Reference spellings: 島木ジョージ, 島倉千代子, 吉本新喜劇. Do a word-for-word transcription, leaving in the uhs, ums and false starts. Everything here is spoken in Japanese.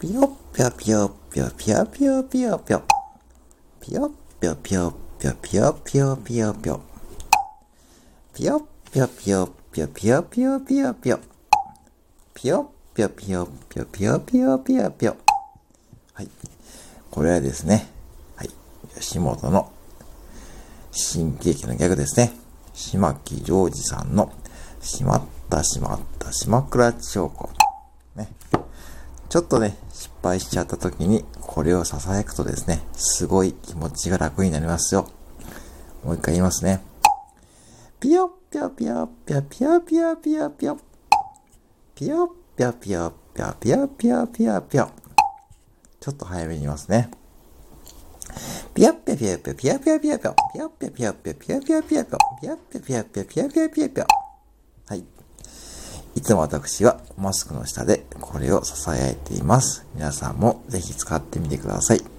ピヨピヨピヨピヨピヨピヨピヨピヨピヨピヨピヨピヨピヨピヨピヨピヨピヨピヨピヨピヨピヨピヨピヨピヨピヨピヨピヨピヨピヨピヨピヨ。はい、これはですね、はい、吉本の新喜劇のギャグですね。島木ジョージさんのしまったしまった島倉千代子ね。ちょっとね、失敗しちゃった時にこれを囁くとですね、すごい気持ちが楽になりますよ。もう一回言いますね。ピヨピヨピヨピヨピヨピヨピヨピヨピヨピヨピヨピヨピヨピヨピヨピヨ。ちょっと早めに言いますね。ピヨピヨピヨピヨピヨピヨピヨピヨピヨピヨピヨピヨピヨピヨピヨピヨピヨピヨピヨピヨピヨ。はい。いつも私はマスクの下でこれを囁いています。皆さんもぜひ使ってみてください。